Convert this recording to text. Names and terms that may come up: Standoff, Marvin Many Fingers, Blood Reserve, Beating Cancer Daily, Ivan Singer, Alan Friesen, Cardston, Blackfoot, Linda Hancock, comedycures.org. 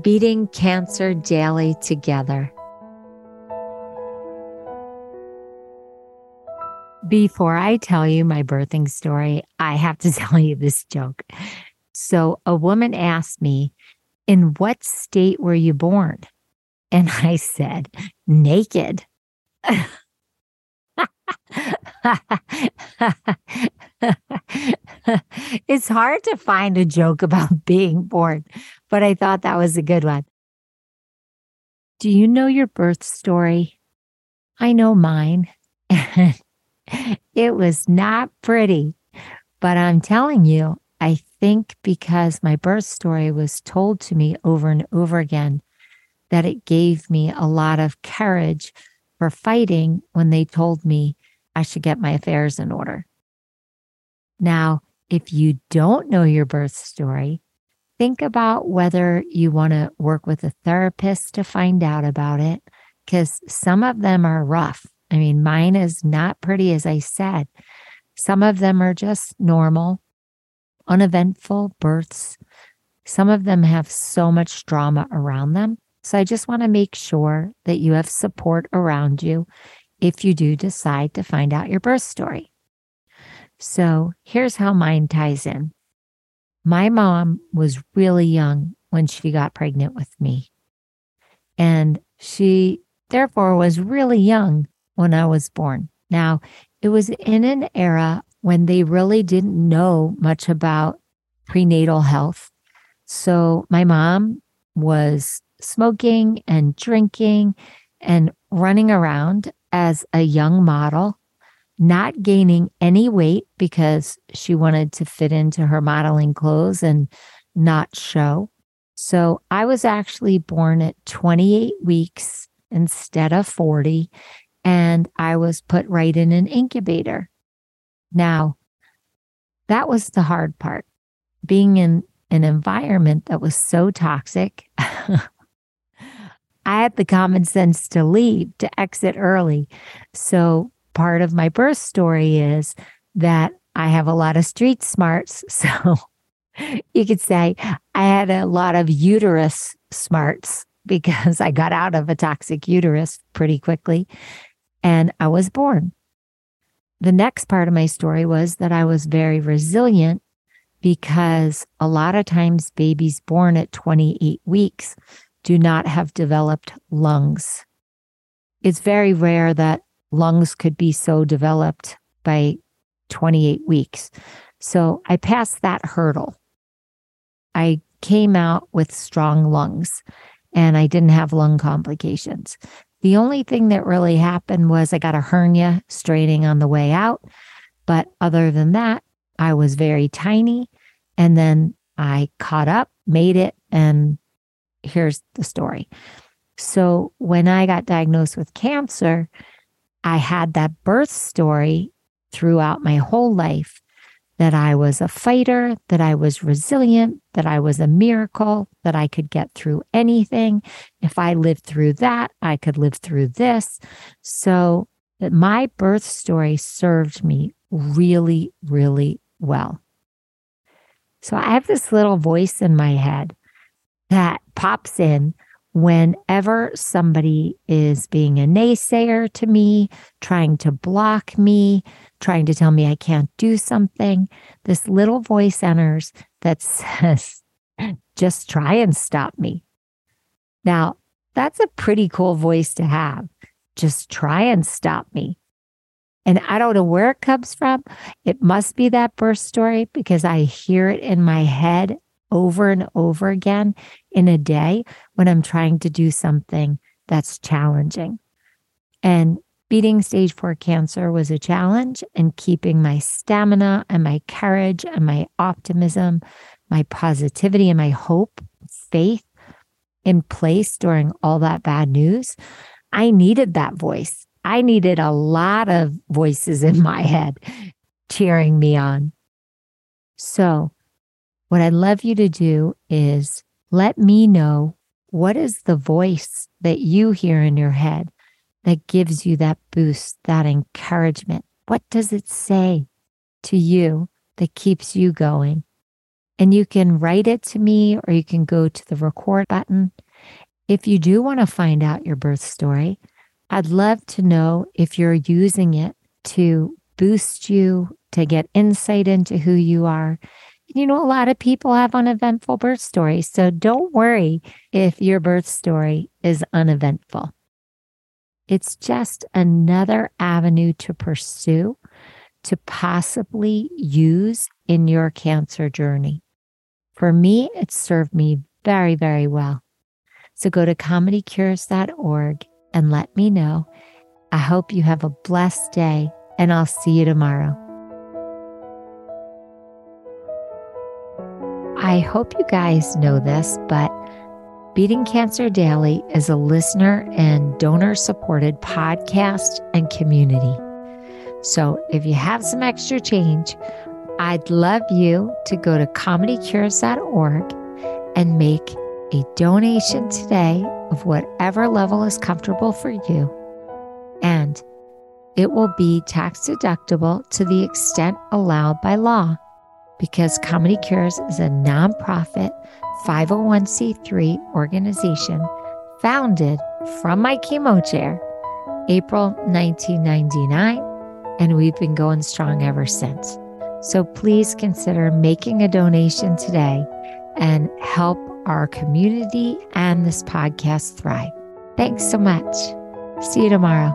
Beating Cancer Daily together. Before I tell you my birthing story, I have to tell you this joke. So a woman asked me, "In what state were you born?" And I said, "Naked." It's hard to find a joke about being born, but I thought that was a good one. Do you know your birth story? I know mine. It was not pretty, but I'm telling you, I think because my birth story was told to me over and over again, that it gave me a lot of courage for fighting when they told me I should get my affairs in order. Now, if you don't know your birth story, think about whether you want to work with a therapist to find out about it, because some of them are rough. I mean, mine is not pretty, as I said. Some of them are just normal, uneventful births. Some of them have so much drama around them. So I just want to make sure that you have support around you if you do decide to find out your birth story. So here's how mine ties in. My mom was really young when she got pregnant with me. And she, therefore, was really young when I was born. Now, it was in an era when they really didn't know much about prenatal health. So my mom was smoking and drinking and running around as a young model, not gaining any weight because she wanted to fit into her modeling clothes and not show. So I was actually born at 28 weeks instead of 40, and I was put right in an incubator. Now, that was the hard part, being in an environment that was so toxic. I had the common sense to leave, to exit early. So part of my birth story is that I have a lot of street smarts. So you could say I had a lot of uterus smarts because I got out of a toxic uterus pretty quickly and I was born. The next part of my story was that I was very resilient because a lot of times babies born at 28 weeks do not have developed lungs. It's very rare that lungs could be so developed by 28 weeks. So I passed that hurdle. I came out with strong lungs and I didn't have lung complications. The only thing that really happened was I got a hernia straining on the way out. But other than that, I was very tiny. And then I caught up, made it, and here's the story. So when I got diagnosed with cancer, I had that birth story throughout my whole life, that I was a fighter, that I was resilient, that I was a miracle, that I could get through anything. If I lived through that, I could live through this. So my birth story served me really, really well. So I have this little voice in my head that pops in whenever somebody is being a naysayer to me, trying to block me, trying to tell me I can't do something. This little voice enters that says, "Just try and stop me." Now, that's a pretty cool voice to have. Just try and stop me. And I don't know where it comes from. It must be that birth story because I hear it in my head over and over again in a day when I'm trying to do something that's challenging. And beating stage 4 cancer was a challenge, and keeping my stamina and my courage and my optimism, my positivity and my hope, faith in place during all that bad news, I needed that voice. I needed a lot of voices in my head cheering me on. So what I'd love you to do is let me know, what is the voice that you hear in your head that gives you that boost, that encouragement? What does it say to you that keeps you going? And you can write it to me, or you can go to the record button. If you do want to find out your birth story, I'd love to know if you're using it to boost you, to get insight into who you are. You know, a lot of people have uneventful birth stories, so don't worry if your birth story is uneventful. It's just another avenue to pursue, to possibly use in your cancer journey. For me, it served me very, very well. So go to comedycures.org and let me know. I hope you have a blessed day, and I'll see you tomorrow. I hope you guys know this, but Beating Cancer Daily is a listener and donor-supported podcast and community. So if you have some extra change, I'd love you to go to comedycures.org and make a donation today of whatever level is comfortable for you. And it will be tax deductible to the extent allowed by law, because Comedy Cures is a nonprofit 501c3 organization founded from my chemo chair, April 1999, and we've been going strong ever since. So please consider making a donation today and help our community and this podcast thrive. Thanks so much. See you tomorrow.